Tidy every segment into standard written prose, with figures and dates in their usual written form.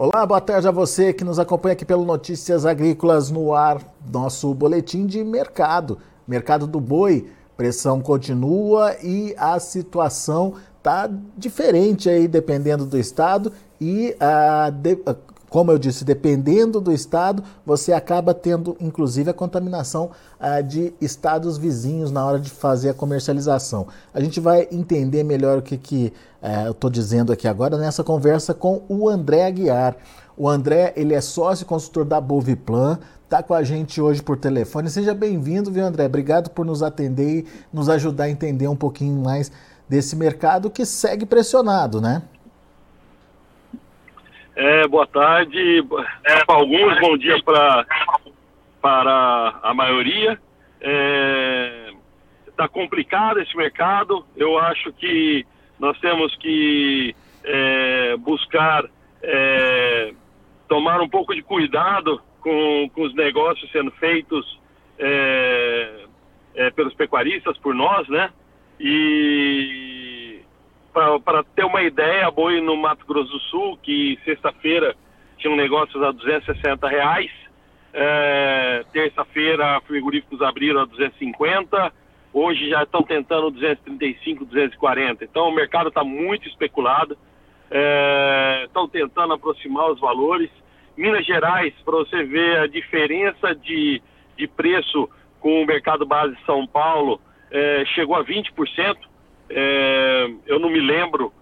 Olá, boa tarde a você que nos acompanha aqui pelo Notícias Agrícolas no ar, nosso boletim de mercado. Mercado do boi, pressão continua e a situação tá diferente aí dependendo do estado e como eu disse, dependendo do estado, você acaba tendo inclusive a contaminação de estados vizinhos na hora de fazer a comercialização. A gente vai entender melhor o que eu estou dizendo aqui agora nessa conversa com o André Aguiar. O André, ele é sócio e consultor da Boviplan, está com a gente hoje por telefone. Seja bem-vindo, viu, André? Obrigado por nos atender e nos ajudar a entender um pouquinho mais desse mercado que segue pressionado, né? Boa tarde para alguns, bom dia para a maioria. Está complicado esse mercado. Eu acho que nós temos que buscar tomar um pouco de cuidado com os negócios sendo feitos pelos pecuaristas, por nós, né? E para ter uma ideia, a boi no Mato Grosso do Sul, que sexta-feira tinham negócios a R$260, terça-feira frigoríficos abriram a R$250, hoje já estão tentando R$235, R$240. Então o mercado está muito especulado, estão tentando aproximar os valores. Minas Gerais, para você ver a diferença de preço com o mercado base de São Paulo, chegou a 20%. Eu não me lembro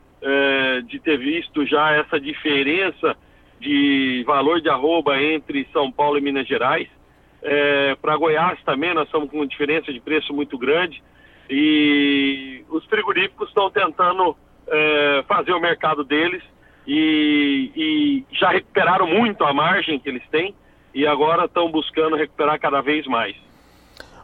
de ter visto já essa diferença de valor de arroba entre São Paulo e Minas Gerais. Para Goiás também nós estamos com uma diferença de preço muito grande e os frigoríficos estão tentando fazer o mercado deles e já recuperaram muito a margem que eles têm e agora estão buscando recuperar cada vez mais.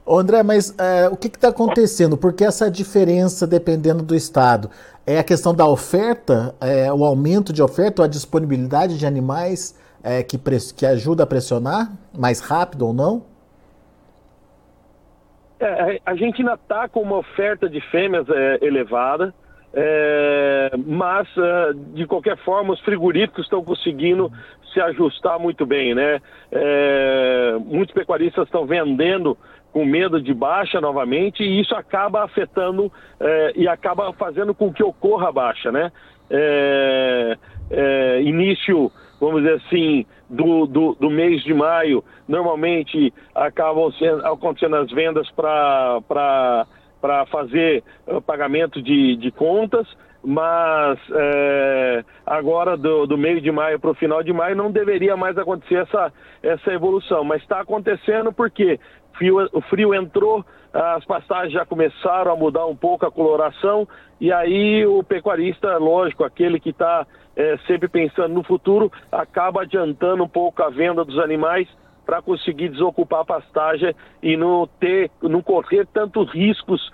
André, mas o que está acontecendo? Por que essa diferença dependendo do estado? É a questão da oferta, o aumento de oferta, a disponibilidade de animais que ajuda a pressionar mais rápido ou não? A gente ainda está com uma oferta de fêmeas elevada, mas de qualquer forma os frigoríficos estão conseguindo se ajustar muito bem, né? Muitos pecuaristas estão vendendo com medo de baixa novamente e isso acaba afetando e acaba fazendo com que ocorra a baixa, né? Início, vamos dizer assim, do mês de maio, normalmente acabam acontecendo as vendas para fazer pagamento de contas, mas agora do meio de maio para o final de maio não deveria mais acontecer essa evolução, mas está acontecendo porque o frio entrou, as pastagens já começaram a mudar um pouco a coloração e aí o pecuarista, lógico, aquele que está sempre pensando no futuro, acaba adiantando um pouco a venda dos animais para conseguir desocupar a pastagem e não correr tantos riscos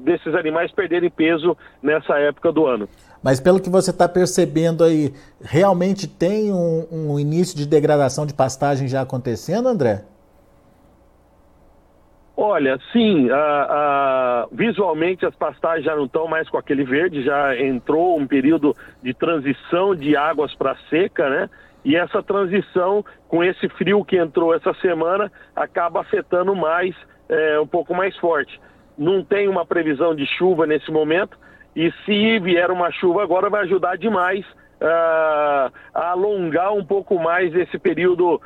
desses animais perderem peso nessa época do ano. Mas pelo que você está percebendo aí, realmente tem um início de degradação de pastagem já acontecendo, André? Olha, sim, visualmente as pastagens já não estão mais com aquele verde, já entrou um período de transição de águas para seca, né? E essa transição, com esse frio que entrou essa semana, acaba afetando mais, um pouco mais forte. Não tem uma previsão de chuva nesse momento, e se vier uma chuva agora vai ajudar demais a alongar um pouco mais esse período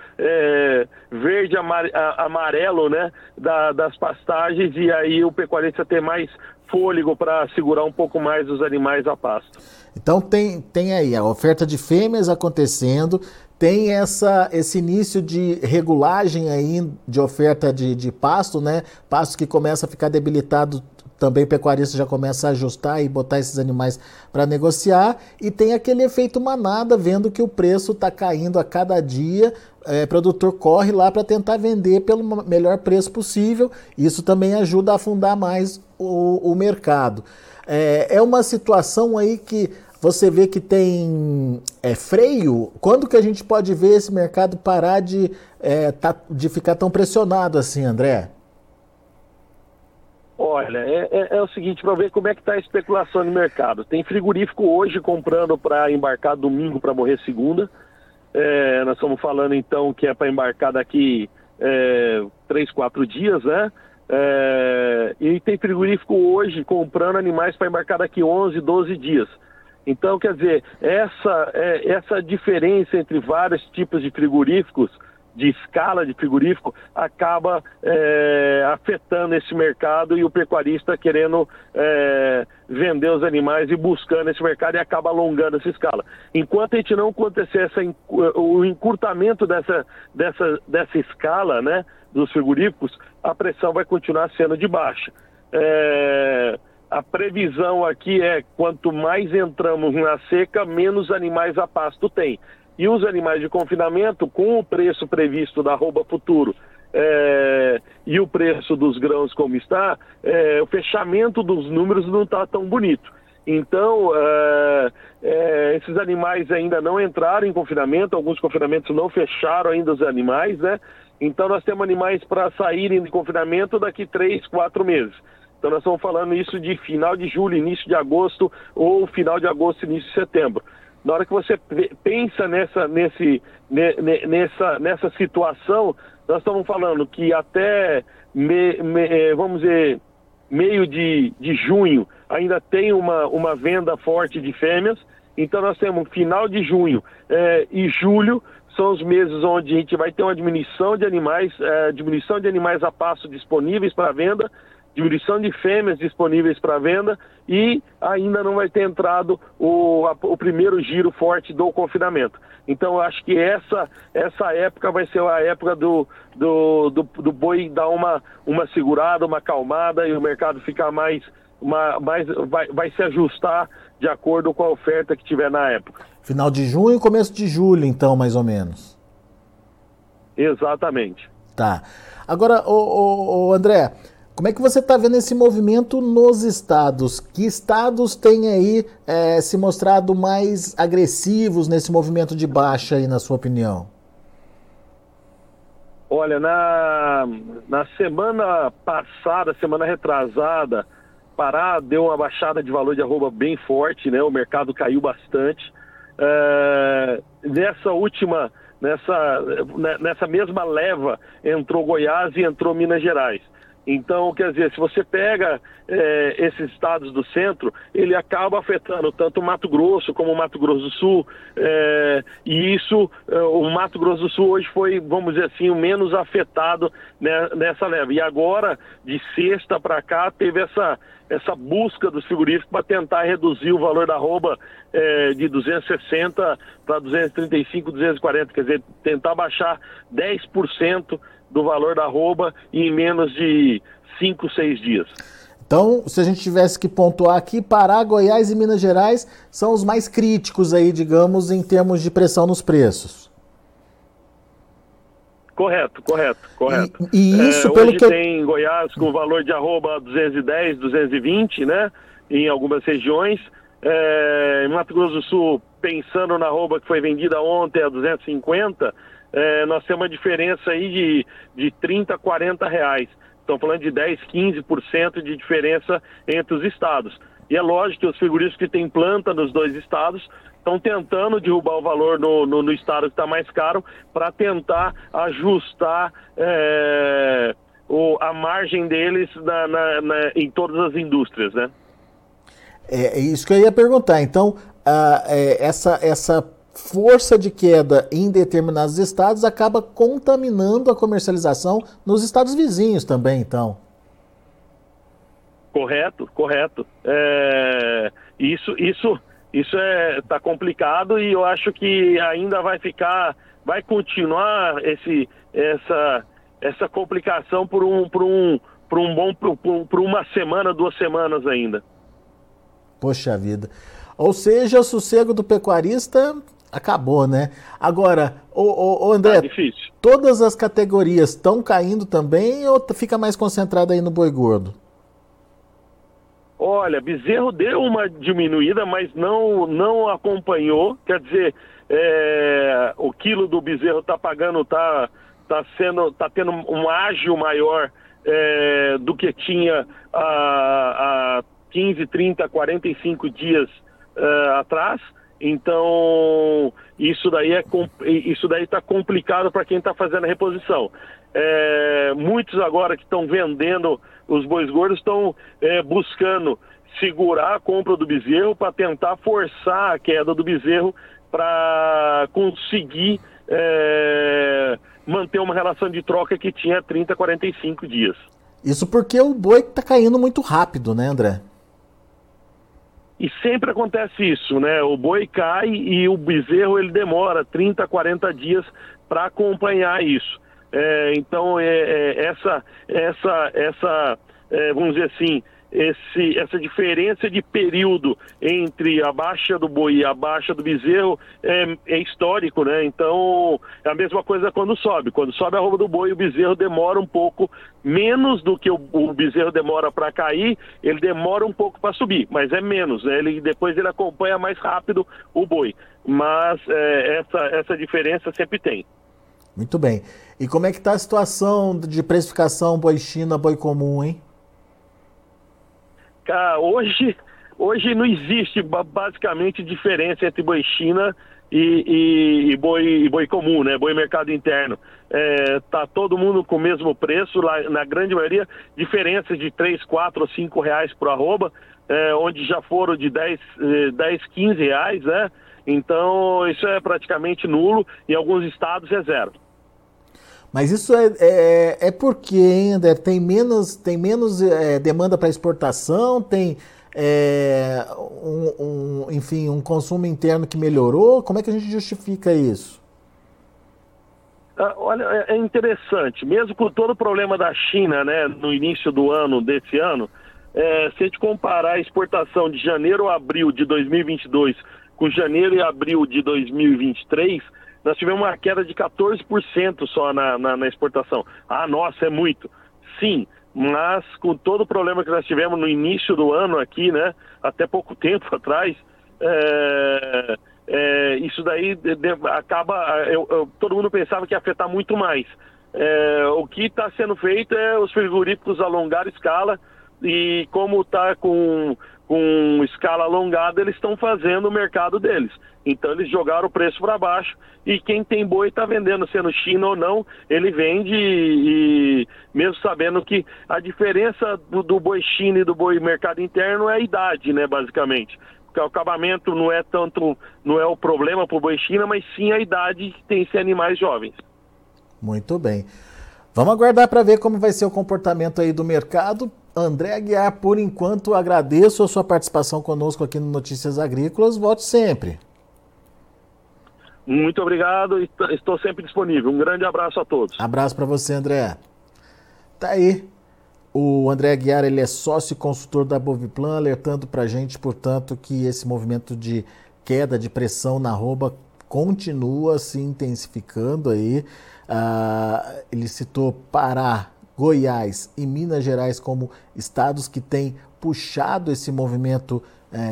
verde, amarelo, né, das pastagens e aí o pecuarista ter mais fôlego para segurar um pouco mais os animais a pasto. Então tem aí a oferta de fêmeas acontecendo, tem esse início de regulagem aí de oferta de pasto, né? Pasto que começa a ficar debilitado, também o pecuarista já começa a ajustar e botar esses animais para negociar. E tem aquele efeito manada, vendo que o preço está caindo a cada dia, produtor corre lá para tentar vender pelo melhor preço possível. Isso também ajuda a afundar mais o mercado. É uma situação aí que você vê que tem freio. Quando que a gente pode ver esse mercado parar de ficar tão pressionado assim, André? Olha, é o seguinte, para ver como é que está a especulação no mercado. Tem frigorífico hoje comprando para embarcar domingo para morrer segunda. Nós estamos falando então que é para embarcar daqui 3-4 dias, né? E tem frigorífico hoje comprando animais para embarcar daqui 11-12 dias. Então, quer dizer, essa diferença entre vários tipos de frigoríficos, de escala de frigorífico, acaba afetando esse mercado e o pecuarista querendo vender os animais e buscando esse mercado e acaba alongando essa escala. Enquanto a gente não acontecer o encurtamento dessa escala, né, dos frigoríficos, a pressão vai continuar sendo de baixa. A previsão aqui é quanto mais entramos na seca, menos animais a pasto tem. E os animais de confinamento, com o preço previsto da arroba futuro e o preço dos grãos como está, o fechamento dos números não está tão bonito. Então, esses animais ainda não entraram em confinamento, alguns confinamentos não fecharam ainda os animais, né? Então, nós temos animais para saírem de confinamento daqui 3-4 meses. Então, nós estamos falando isso de final de julho, início de agosto, ou final de agosto, início de setembro. Na hora que você pensa nessa situação, nós estamos falando que até, vamos dizer, meio de junho, ainda tem uma venda forte de fêmeas. Então, nós temos final de junho e julho, são os meses onde a gente vai ter uma diminuição de animais a pasto disponíveis para venda, diminuição de fêmeas disponíveis para venda e ainda não vai ter entrado o primeiro giro forte do confinamento. Então, eu acho que essa época vai ser a época do boi dar uma segurada, uma acalmada, e o mercado ficar vai se ajustar de acordo com a oferta que tiver na época. Final de junho, começo de julho, então, mais ou menos. Exatamente. Tá. Agora, André... Como é que você está vendo esse movimento nos estados? Que estados têm aí se mostrado mais agressivos nesse movimento de baixa aí, na sua opinião? Olha, na semana passada, semana retrasada, Pará deu uma baixada de valor de arroba bem forte, né? O mercado caiu bastante. Nessa mesma leva entrou Goiás e entrou Minas Gerais. Então, quer dizer, se você pega esses estados do centro, ele acaba afetando tanto o Mato Grosso como o Mato Grosso do Sul, e isso, o Mato Grosso do Sul hoje foi, vamos dizer assim, o menos afetado, né, nessa leva. E agora, de sexta para cá, teve essa busca dos frigoríficos para tentar reduzir o valor da arroba de 260 para 235, 240, quer dizer, tentar baixar 10%. Do valor da arroba em menos de 5, 6 dias. Então, se a gente tivesse que pontuar aqui, Pará, Goiás e Minas Gerais são os mais críticos aí, digamos, em termos de pressão nos preços. Correto. E isso pelo hoje que... tem Goiás com valor de arroba 210, 220, né? Em algumas regiões. Em Mato Grosso do Sul, pensando na arroba que foi vendida ontem a 250... nós temos uma diferença aí de 30 a 40 reais. Estamos falando de 10, 15% de diferença entre os estados. E é lógico que os frigoríficos que têm planta nos dois estados estão tentando derrubar o valor no estado que está mais caro para tentar ajustar a margem deles em todas as indústrias, né? É isso que eu ia perguntar. Então, essa força de queda em determinados estados acaba contaminando a comercialização nos estados vizinhos também, então. Correto. Isso tá complicado, e eu acho que ainda vai continuar essa complicação por uma semana, 2 semanas ainda. Poxa vida. Ou seja, o sossego do pecuarista acabou, né? Agora, André, todas as categorias estão caindo também, ou fica mais concentrado aí no boi gordo? Olha, bezerro deu uma diminuída, mas não acompanhou. Quer dizer, o quilo do bezerro está pagando, tá tendo um ágio maior do que tinha há 15, 30, 45 dias atrás. Então, isso daí está complicado para quem está fazendo a reposição. Muitos agora que estão vendendo os bois gordos estão buscando segurar a compra do bezerro para tentar forçar a queda do bezerro para conseguir manter uma relação de troca que tinha 30, 45 dias. Isso porque o boi está caindo muito rápido, né, André? E sempre acontece isso, né? O boi cai e o bezerro ele demora 30, 40 dias para acompanhar isso. Então, vamos dizer assim, essa diferença de período entre a baixa do boi e a baixa do bezerro é histórico, né? Então, é a mesma coisa quando sobe. Quando sobe a roupa do boi, o bezerro demora um pouco menos do que o bezerro demora para cair, ele demora um pouco para subir, mas é menos, né? Depois ele acompanha mais rápido o boi, mas essa diferença sempre tem. Muito bem. E como é que está a situação de precificação boi China, boi comum, hein? Cara, hoje não existe basicamente diferença entre boi China e boi comum, né? Boi mercado interno. Tá todo mundo com o mesmo preço, lá, na grande maioria, diferenças de 3, 4 ou 5 reais por arroba, onde já foram de 10, 15 reais, né? Então, isso é praticamente nulo, em alguns estados é zero. Mas isso é porque ainda tem menos demanda para exportação, tem um consumo interno que melhorou. Como é que a gente justifica isso? Olha, é interessante. Mesmo com todo o problema da China, né, no início desse ano, se a gente comparar a exportação de janeiro a abril de 2022 com janeiro e abril de 2023, nós tivemos uma queda de 14% só na exportação. Ah, nossa, é muito. Sim, mas com todo o problema que nós tivemos no início do ano aqui, né, até pouco tempo atrás, isso daí acaba... todo mundo pensava que ia afetar muito mais. O que está sendo feito é os frigoríficos alongar a escala, e como está com escala alongada, eles estão fazendo o mercado deles. Então eles jogaram o preço para baixo, e quem tem boi está vendendo, sendo China ou não, ele vende, e mesmo sabendo que a diferença do boi China e do boi mercado interno é a idade, né, basicamente. Porque o acabamento não é o problema para o boi China, mas sim a idade que tem esses animais jovens. Muito bem. Vamos aguardar para ver como vai ser o comportamento aí do mercado. André Aguiar, por enquanto, agradeço a sua participação conosco aqui no Notícias Agrícolas. Volte sempre. Muito obrigado, estou sempre disponível. Um grande abraço a todos. Abraço para você, André. Tá aí. O André Aguiar, ele é sócio e consultor da Boviplan, alertando para a gente, portanto, que esse movimento de queda de pressão na arroba continua se intensificando aí. Ele citou Pará, Goiás e Minas Gerais como estados que têm puxado esse movimento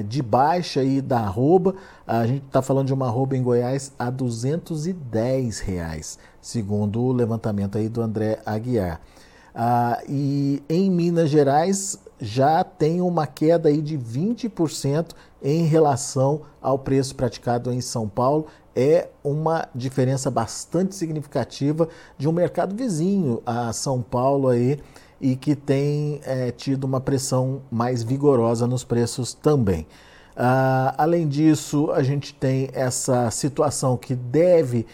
de baixa aí da arroba. A gente está falando de uma arroba em Goiás a R$ 210, reais, segundo o levantamento aí do André Aguiar. E em Minas Gerais já tem uma queda aí de 20% em relação ao preço praticado em São Paulo. É uma diferença bastante significativa de um mercado vizinho a São Paulo aí, e que tem tido uma pressão mais vigorosa nos preços também. Além disso, a gente tem essa situação que deve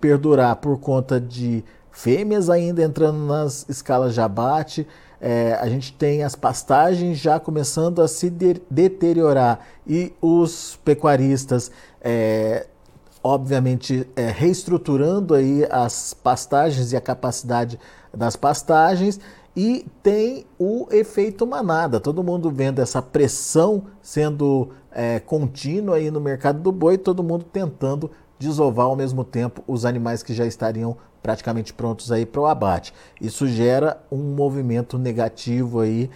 perdurar por conta de fêmeas ainda entrando nas escalas de abate. A gente tem as pastagens já começando a se deteriorar, e os pecuaristas... obviamente reestruturando aí as pastagens e a capacidade das pastagens, e tem o efeito manada, todo mundo vendo essa pressão sendo contínua aí no mercado do boi, todo mundo tentando desovar ao mesmo tempo os animais que já estariam praticamente prontos aí para o abate. Isso gera um movimento negativo aí,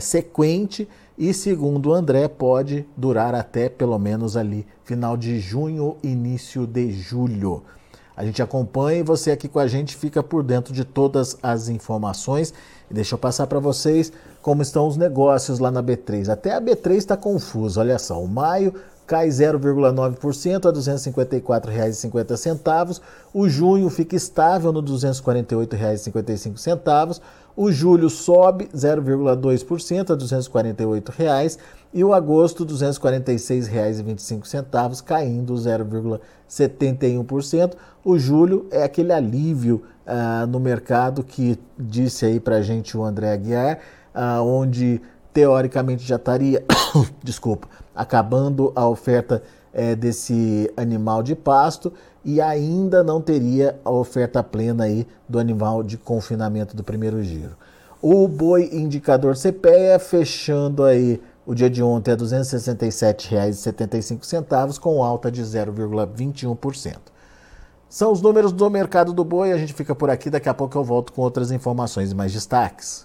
sequente, e segundo o André, pode durar até pelo menos ali final de junho, início de julho. A gente acompanha e você aqui com a gente fica por dentro de todas as informações. E deixa eu passar para vocês como estão os negócios lá na B3. Até a B3 está confusa, olha só. O maio cai 0,9% a R$ 254,50. O junho fica estável no R$ 248,55. O julho sobe 0,2% a R$ 248,00 e o agosto R$ 246,25, caindo 0,71%. O julho é aquele alívio no mercado que disse aí para a gente o André Aguiar, onde teoricamente já estaria acabando a oferta desse animal de pasto e ainda não teria a oferta plena aí do animal de confinamento do primeiro giro. O boi indicador Cepea fechando aí o dia de ontem a R$ 267,75 com alta de 0,21%. São os números do mercado do boi, a gente fica por aqui, daqui a pouco eu volto com outras informações e mais destaques.